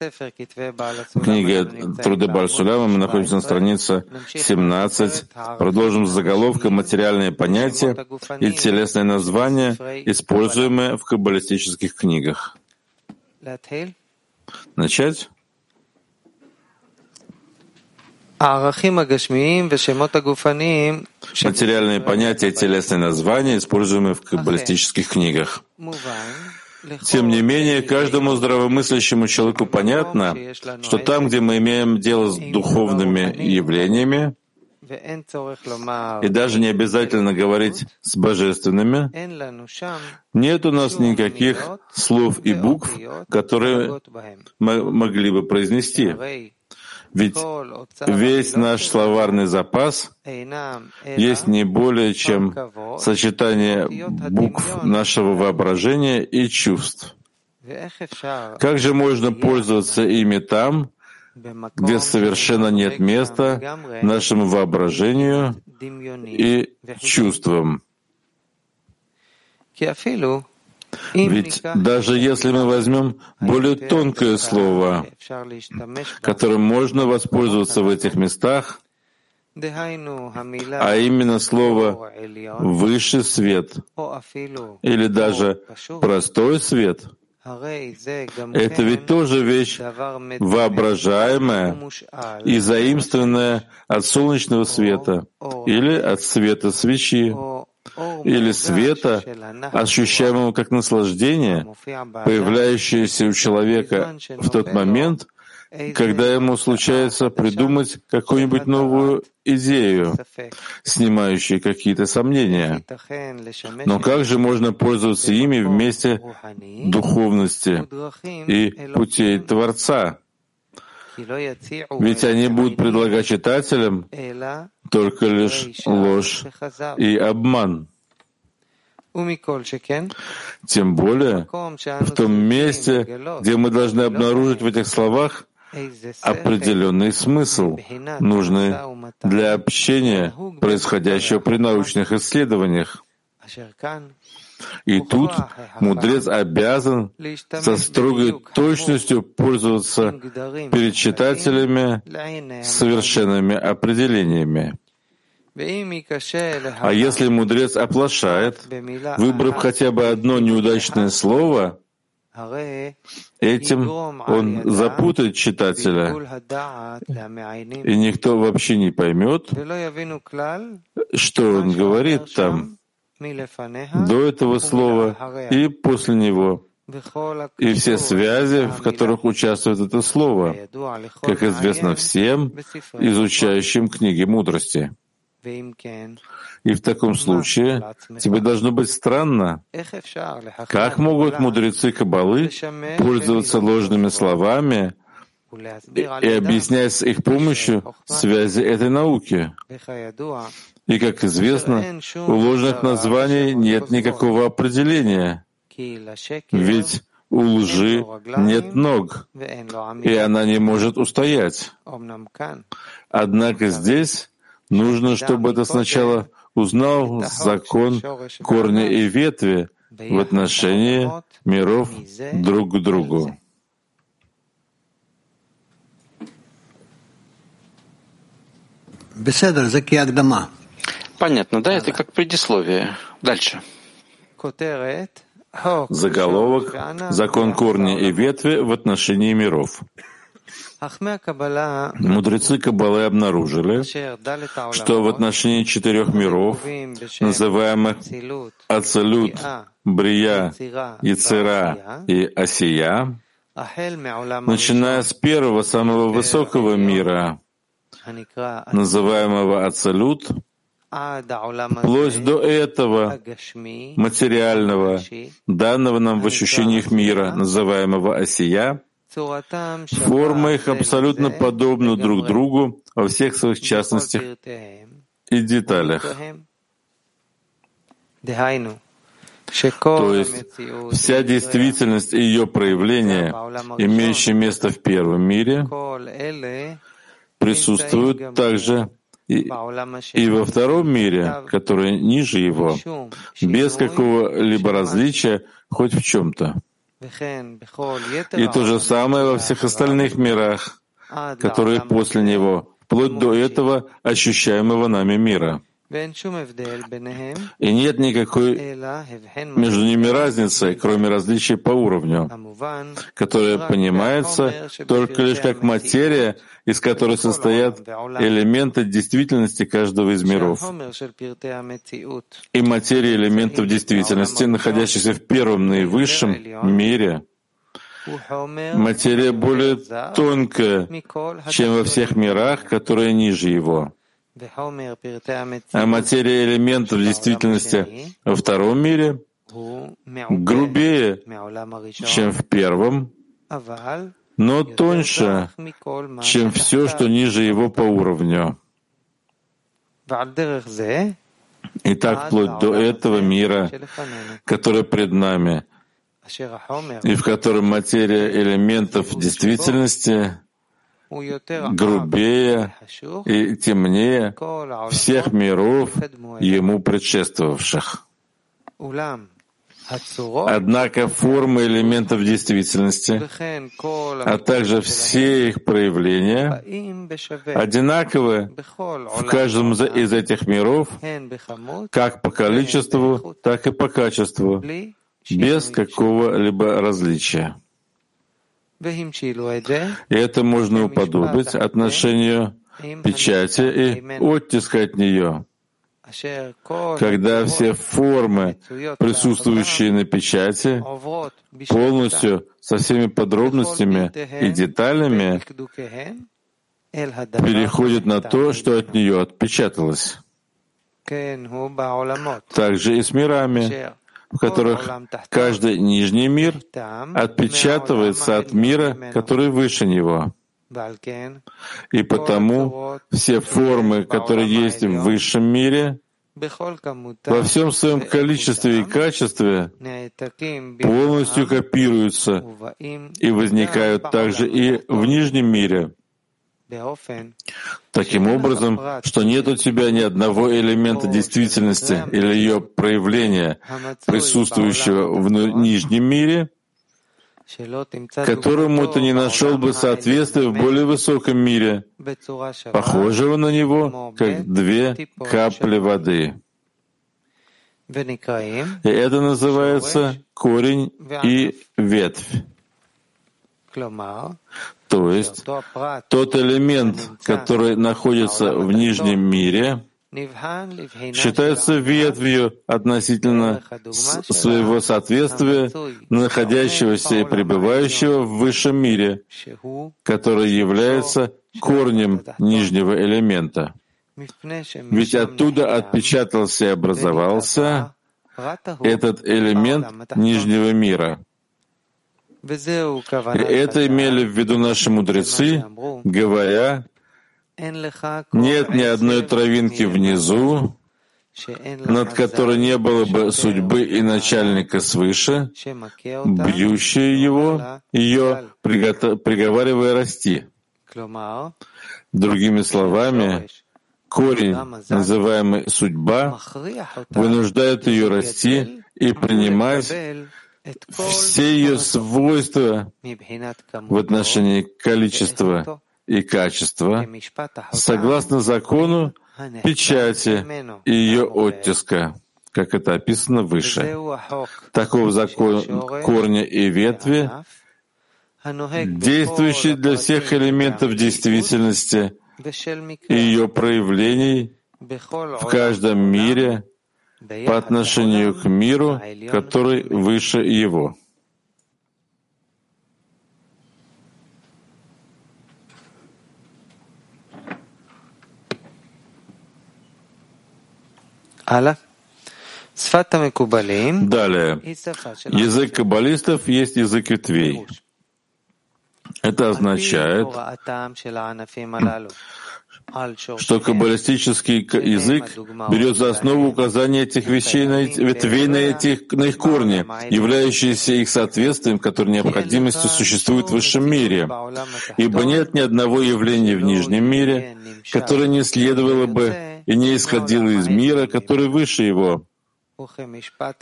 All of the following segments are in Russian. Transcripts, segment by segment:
В книге «Труды Бааль-Сулама» мы находимся на странице 17. Продолжим с заголовком «Материальные понятия и телесные названия, используемые в каббалистических книгах». Начать? Материальные понятия и телесные названия, используемые в каббалистических книгах. Тем не менее, каждому здравомыслящему человеку понятно, что там, где мы имеем дело с духовными явлениями, и даже не обязательно говорить с божественными, нет у нас никаких слов и букв, которые мы могли бы произнести. Ведь весь наш словарный запас есть не более чем сочетание букв нашего воображения и чувств. Как же можно пользоваться ими там, где совершенно нет места нашему воображению и чувствам? Ведь даже если мы возьмем более тонкое слово, которым можно воспользоваться в этих местах, а именно слово «высший свет» или даже «простой свет», это ведь тоже вещь воображаемая и заимствованная от солнечного света или от света свечи, или света, ощущаемого как наслаждение, появляющееся у человека в тот момент, когда ему случается придумать какую-нибудь новую идею, снимающую какие-то сомнения. Но как же можно пользоваться ими вместе духовности и путей Творца? Ведь они будут предлагать читателям только лишь ложь и обман. Тем более в том месте, где мы должны обнаружить в этих словах определенный смысл, нужный для общения, происходящего при научных исследованиях. И тут мудрец обязан со строгой точностью пользоваться перед читателями совершенными определениями. А если мудрец оплошает, выбрав хотя бы одно неудачное слово, этим он запутает читателя, и никто вообще не поймет, что он говорит там, до этого слова и после него, и все связи, в которых участвует это слово, как известно всем, изучающим книги мудрости. И в таком случае тебе должно быть странно, как могут мудрецы Каббалы пользоваться ложными словами и объяснять с их помощью связи этой науки. И, как известно, у ложных названий нет никакого определения, ведь у лжи нет ног, и она не может устоять. Однако здесь нужно, чтобы это сначала узнал закон корня и ветви в отношении миров друг к другу. Понятно, да? Это как предисловие. Дальше. Заголовок «Закон корня и ветви в отношении миров». Мудрецы Каббалы обнаружили, что в отношении четырех миров, называемых Ацилут, Брия, Яцира и Асия, начиная с первого, самого высокого мира, называемого Ацилут, вплоть до этого материального, данного нам в ощущениях мира, называемого Асия, формы их абсолютно подобны друг другу во всех своих частностях и деталях. То есть вся действительность и ее проявление, имеющие место в первом мире, присутствуют также и во втором мире, который ниже его, без какого-либо различия хоть в чем-то. И то же самое во всех остальных мирах, которые после него, вплоть до этого ощущаемого нами мира. И нет никакой между ними разницы, кроме различий по уровню, которое понимается только лишь как материя, из которой состоят элементы действительности каждого из миров. И материя элементов действительности, находящихся в первом наивысшем мире, материя более тонкая, чем во всех мирах, которые ниже его. А материя элементов действительности во втором мире грубее, чем в первом, но тоньше, чем все, что ниже его по уровню. И так вплоть до этого мира, который пред нами, и в котором материя элементов действительности грубее и темнее всех миров, ему предшествовавших. Однако формы элементов действительности, а также все их проявления, одинаковы в каждом из этих миров, как по количеству, так и по качеству, без какого-либо различия. И это можно уподобить отношению печати и оттиска от нее, когда все формы, присутствующие на печати, полностью со всеми подробностями и деталями переходят на то, что от нее отпечаталось. Также и с мирами, в которых каждый нижний мир отпечатывается от мира, который выше него. И потому все формы, которые есть в высшем мире, во всем своем количестве и качестве полностью копируются и возникают также и в нижнем мире. Таким образом, что нет у тебя ни одного элемента действительности или ее проявления, присутствующего в нижнем мире, которому ты не нашел бы соответствия в более высоком мире, похожего на него, как две капли воды. И это называется корень и ветвь. То есть тот элемент, который находится в нижнем мире, считается ветвью относительно своего соответствия находящегося и пребывающего в высшем мире, который является корнем нижнего элемента. Ведь оттуда отпечатался и образовался этот элемент нижнего мира. И это имели в виду наши мудрецы, говоря: «Нет ни одной травинки внизу, над которой не было бы судьбы и начальника свыше, бьющие его, ее приговаривая расти». Другими словами, корень, называемый судьба, вынуждает ее расти и принимать все ее свойства в отношении количества и качества согласно закону печати и ее оттиска, как это описано выше. Таков закон корня и ветви, действующий для всех элементов действительности и ее проявлений в каждом мире по отношению к миру, который выше его. Далее. Язык каббалистов есть язык ветвей. Это означает, что каббалистический язык берет за основу указания этих вещей на ветвей на их корни, являющиеся их соответствием, которое необходимостью существует в высшем мире. Ибо нет ни одного явления в нижнем мире, которое не следовало бы и не исходило из мира, который выше его,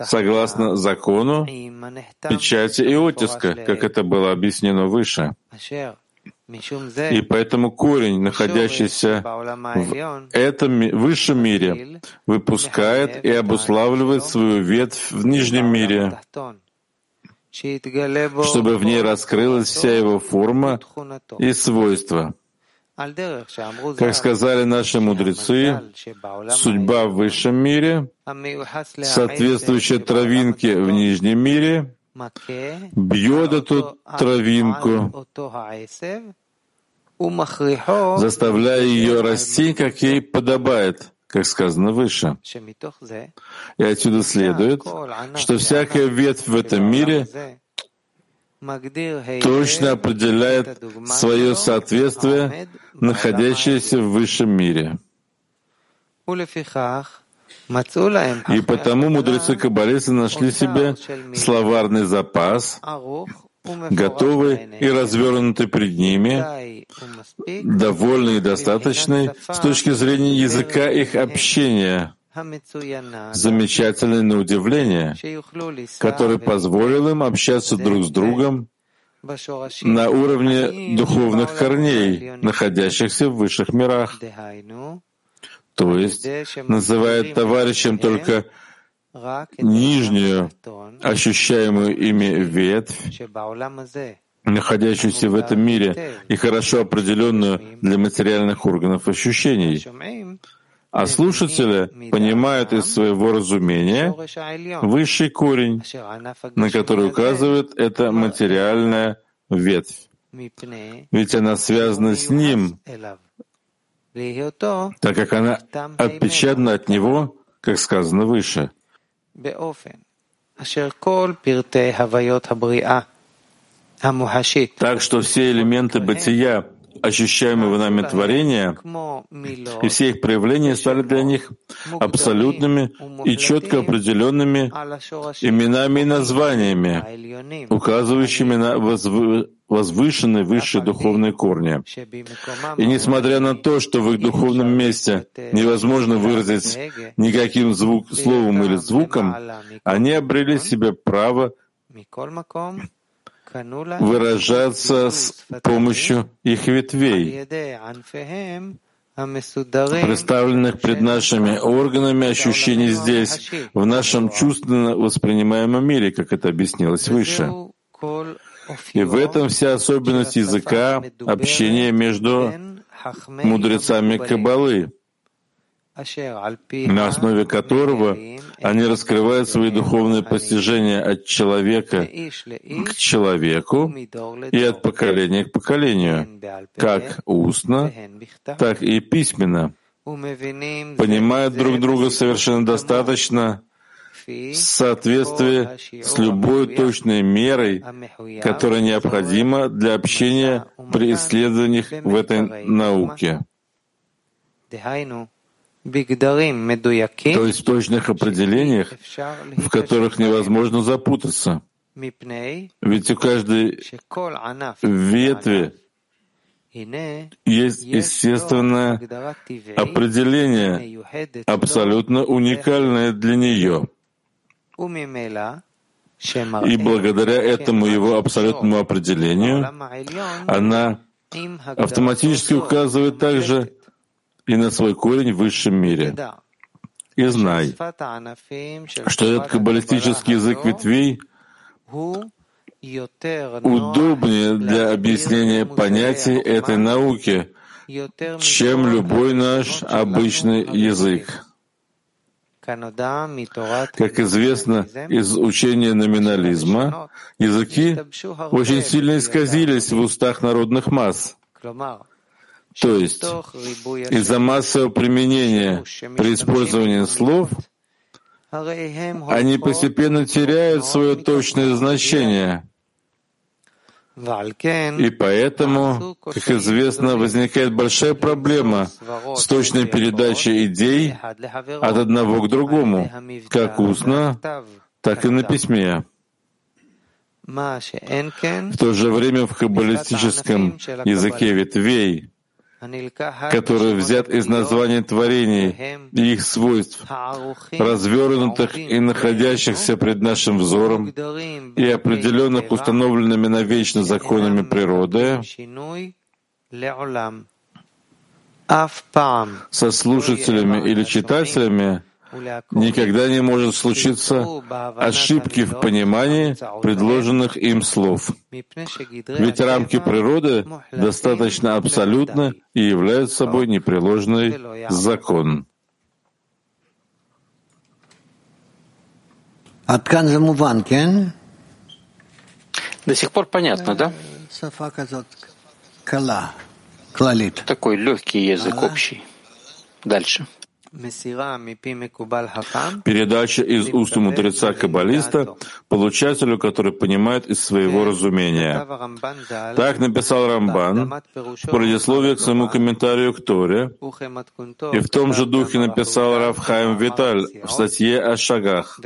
согласно закону, печати и оттиска, как это было объяснено выше. И поэтому корень, находящийся в этом высшем мире, выпускает и обуславливает свою ветвь в нижнем мире, чтобы в ней раскрылась вся его форма и свойства. Как сказали наши мудрецы, судьба в высшем мире, соответствующая травинке в нижнем мире, бьет эту травинку, заставляя ее расти, как ей подобает, как сказано выше. И отсюда следует, что всякая ветвь в этом мире точно определяет свое соответствие, находящееся в высшем мире. И потому мудрецы-каббалисты нашли себе словарный запас, готовый и развернутый пред ними, довольный и достаточный с точки зрения языка их общения, замечательный на удивление, который позволил им общаться друг с другом на уровне духовных корней, находящихся в высших мирах. То есть называет товарищем только нижнюю, ощущаемую ими ветвь, находящуюся в этом мире и хорошо определенную для материальных органов ощущений. А слушатели понимают из своего разумения высший корень, на который указывает эта материальная ветвь. Ведь она связана с ним, так как она отпечатана от него, как сказано выше. Так что все элементы бытия, ощущаемого нами творения, и все их проявления стали для них абсолютными и четко определенными именами и названиями, указывающими на возвышенные высшие духовные корни. И несмотря на то, что в их духовном месте невозможно выразить никаким словом или звуком, они обрели себе право выражаться с помощью их ветвей, представленных пред нашими органами ощущений здесь, в нашем чувственно воспринимаемом мире, как это объяснилось выше. И в этом вся особенность языка общения между мудрецами Каббалы, на основе которого они раскрывают свои духовные постижения от человека к человеку и от поколения к поколению, как устно, так и письменно. Понимают друг друга совершенно достаточно в соответствии с любой точной мерой, которая необходима для общения при исследованиях в этой науке. То есть в точных определениях, в которых невозможно запутаться. Ведь у каждой ветви есть естественное определение, абсолютно уникальное для нее. И благодаря этому его абсолютному определению она автоматически указывает также и на свой корень в высшем мире. И знай, что этот каббалистический язык ветвей удобнее для объяснения понятий этой науки, чем любой наш обычный язык. Как известно из учения номинализма, языки очень сильно исказились в устах народных масс. То есть из-за массового применения при использовании слов они постепенно теряют свое точное значение. И поэтому, как известно, возникает большая проблема с точной передачей идей от одного к другому, как устно, так и на письме. В то же время в каббалистическом языке ветвей который взят из названий творений и их свойств, развернутых и находящихся пред нашим взором и определенных установленными навечно законами природы, со слушателями или читателями никогда не может случиться ошибки в понимании предложенных им слов. Ведь рамки природы достаточно абсолютны и являются собой непреложный закон. До сих пор понятно, да? Такой легкий язык общий. Дальше. Передача из уст мудреца-каббалиста получателю, который понимает из своего разумения. Так написал Рамбан в предисловии к своему комментарию к Торе, и в том же духе написал Рав Хаим Виталь в статье о шагах.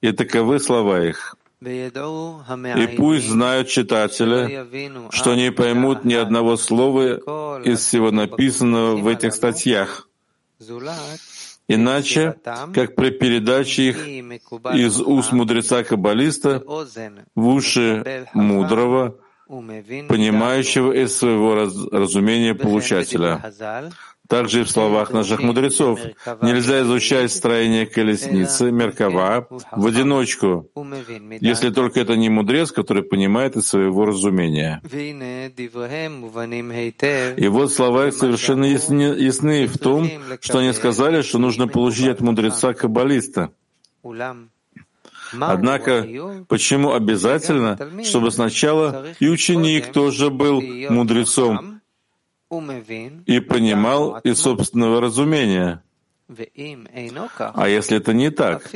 И таковы слова их. И пусть знают читатели, что не поймут ни одного слова из всего написанного в этих статьях, иначе, как при передаче их из уст мудреца-каббалиста в уши мудрого, понимающего из своего разумения получателя. Также и в словах наших мудрецов нельзя изучать строение колесницы, меркава, в одиночку, если только это не мудрец, который понимает из своего разумения. И вот слова их совершенно ясны в том, что они сказали, что нужно получить от мудреца-каббалиста. Однако, почему обязательно, чтобы сначала и ученик тоже был мудрецом, и понимал из собственного разумения? А если это не так,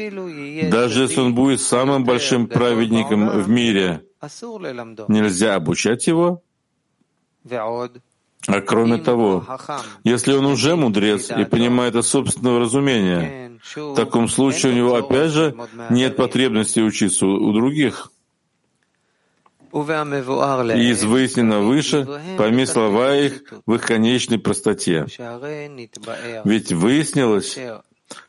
даже если он будет самым большим праведником в мире, нельзя обучать его? А кроме того, если он уже мудрец и понимает из собственного разумения, в таком случае у него опять же нет потребности учиться у других. И из выяснено выше, пойми слова их в их конечной простоте. Ведь выяснилось,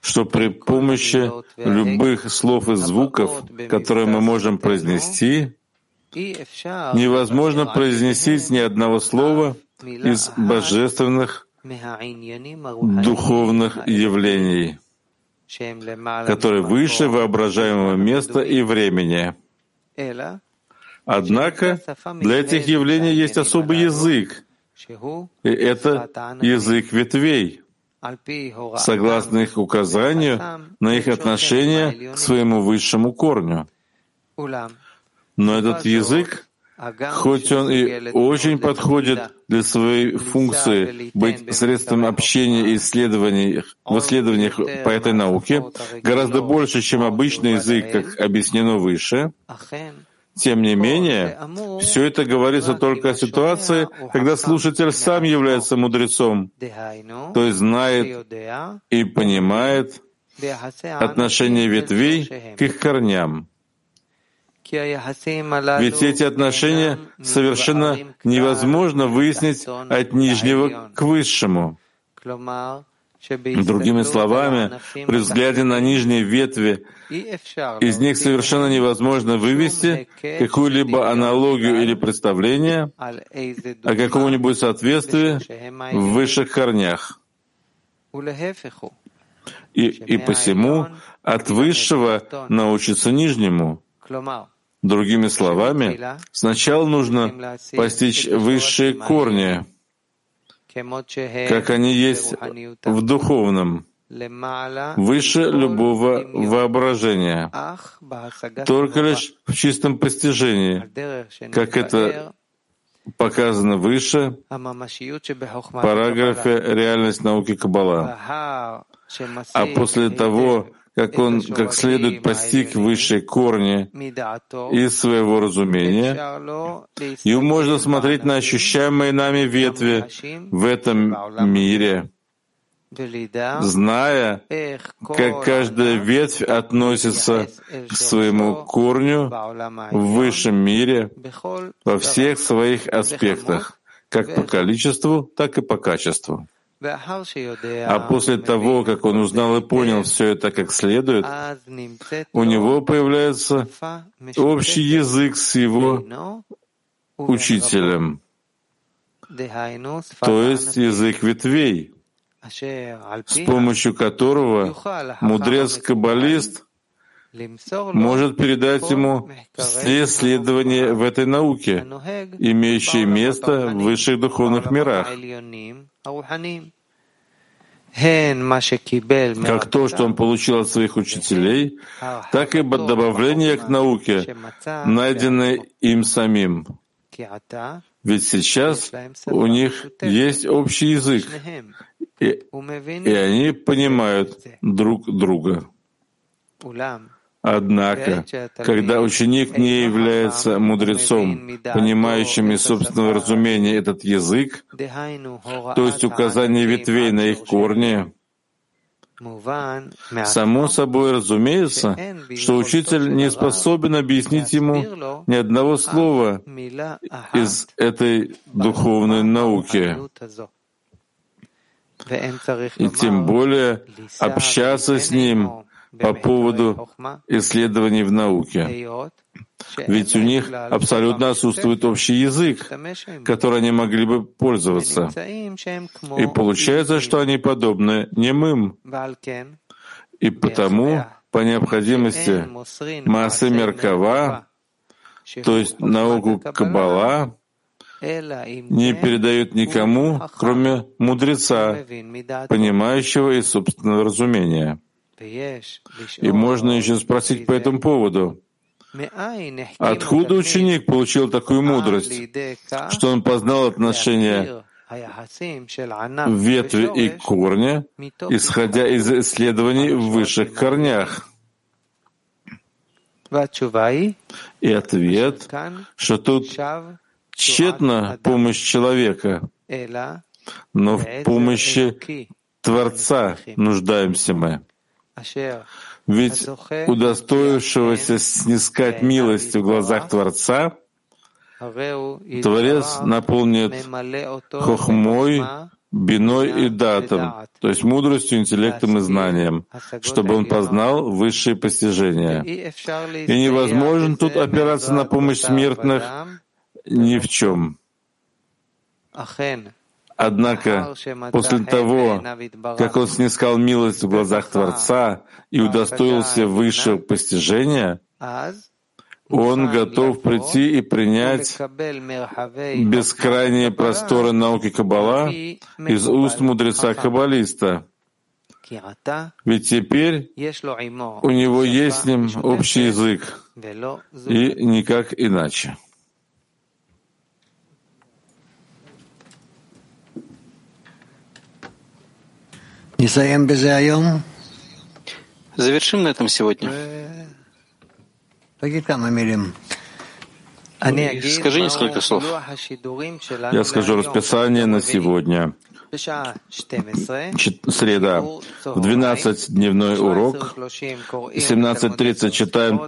что при помощи любых слов и звуков, которые мы можем произнести, невозможно произнести ни одного слова из божественных духовных явлений, которые выше воображаемого места и времени. Однако для этих явлений есть особый язык, и это язык ветвей, согласно их указанию на их отношение к своему высшему корню. Но этот язык, хоть он и очень подходит для своей функции быть средством общения и исследований, в исследованиях по этой науке, гораздо больше, чем обычный язык, как объяснено выше, тем не менее, все это говорится только о ситуации, когда слушатель сам является мудрецом, то есть знает и понимает отношение ветвей к их корням. Ведь эти отношения совершенно невозможно выяснить от нижнего к высшему. Другими словами, при взгляде на нижние ветви из них совершенно невозможно вывести какую-либо аналогию или представление о каком-нибудь соответствии в высших корнях. И посему от высшего научиться нижнему. Другими словами, сначала нужно постичь высшие корни, как они есть в духовном, выше любого воображения, только лишь в чистом постижении, как это показано выше в параграфе «Реальность науки Каббала». А после того, как он как следует постиг высшие корни из своего разумения, и можно смотреть на ощущаемые нами ветви в этом мире, зная, как каждая ветвь относится к своему корню в высшем мире во всех своих аспектах, как по количеству, так и по качеству. А после того, как он узнал и понял все это как следует, у него появляется общий язык с его учителем, то есть язык ветвей, с помощью которого мудрец-каббалист может передать ему все следования в этой науке, имеющие место в высших духовных мирах, как то, что он получил от своих учителей, так и добавление к науке, найденное им самим. Ведь сейчас у них есть общий язык, и они понимают друг друга. Однако, когда ученик не является мудрецом, понимающим из собственного разумения этот язык, то есть указание ветвей на их корни, само собой разумеется, что учитель не способен объяснить ему ни одного слова из этой духовной науки, и тем более общаться с ним по поводу исследований в науке. Ведь у них абсолютно отсутствует общий язык, который они могли бы пользоваться. И получается, что они подобны немым. И потому, по необходимости, Маасе Меркава, то есть науку Каббала, не передают никому, кроме мудреца, понимающего из собственного разумения. И можно еще спросить по этому поводу: откуда ученик получил такую мудрость, что он познал отношения ветви и корня, исходя из исследований в высших корнях? И ответ, что тут тщетна помощь человека, но в помощи Творца нуждаемся мы. Ведь удостоившегося снискать милость в глазах Творца, Творец наполнит хохмой, биной и датом, то есть мудростью, интеллектом и знанием, чтобы он познал высшие постижения. И невозможно тут опираться на помощь смертных ни в чем. Однако, после того, как он снискал милость в глазах Творца и удостоился высшего постижения, он готов прийти и принять бескрайние просторы науки Каббала из уст мудреца-каббалиста. Ведь теперь у него есть с ним общий язык, и никак иначе. Завершим на этом сегодня. Скажи несколько слов. Я скажу расписание на сегодня. Среда. В 12 дневной урок. 17:30 читаем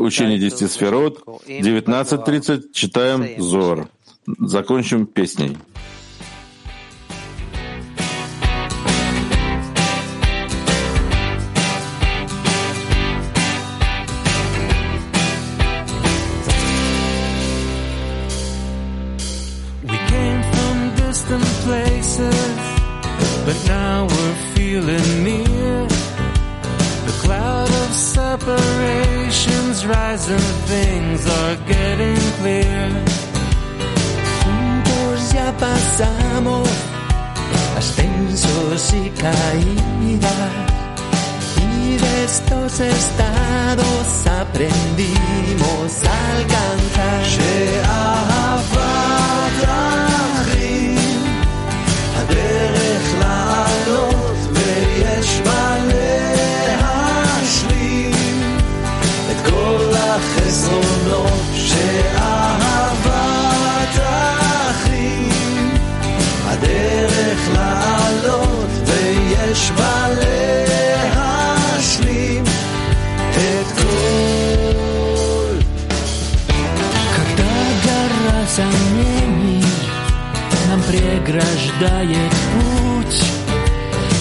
учение 10 сферот. 19:30 читаем Зор. Закончим песней. But now we're feeling near. The cloud of separation's rising, things are getting clear. Juntos ya pasamos ascensos y caídas, y de estos estados aprendimos a alcanzar. She'ahavat lachim הדרך לעלות ויש מה להשלים את כל החסרונות שאהבת אחים הדרך לעלות ויש מה להשלים את כל когда гора сомнений нам преграждает путь,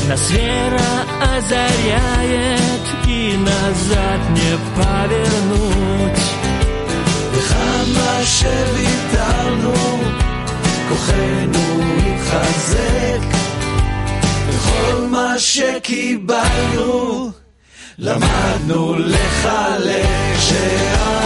нас вера озаряет и назад не повернуть. כוחנו התחזק בכל מה שקיבלנו למדנו לחלק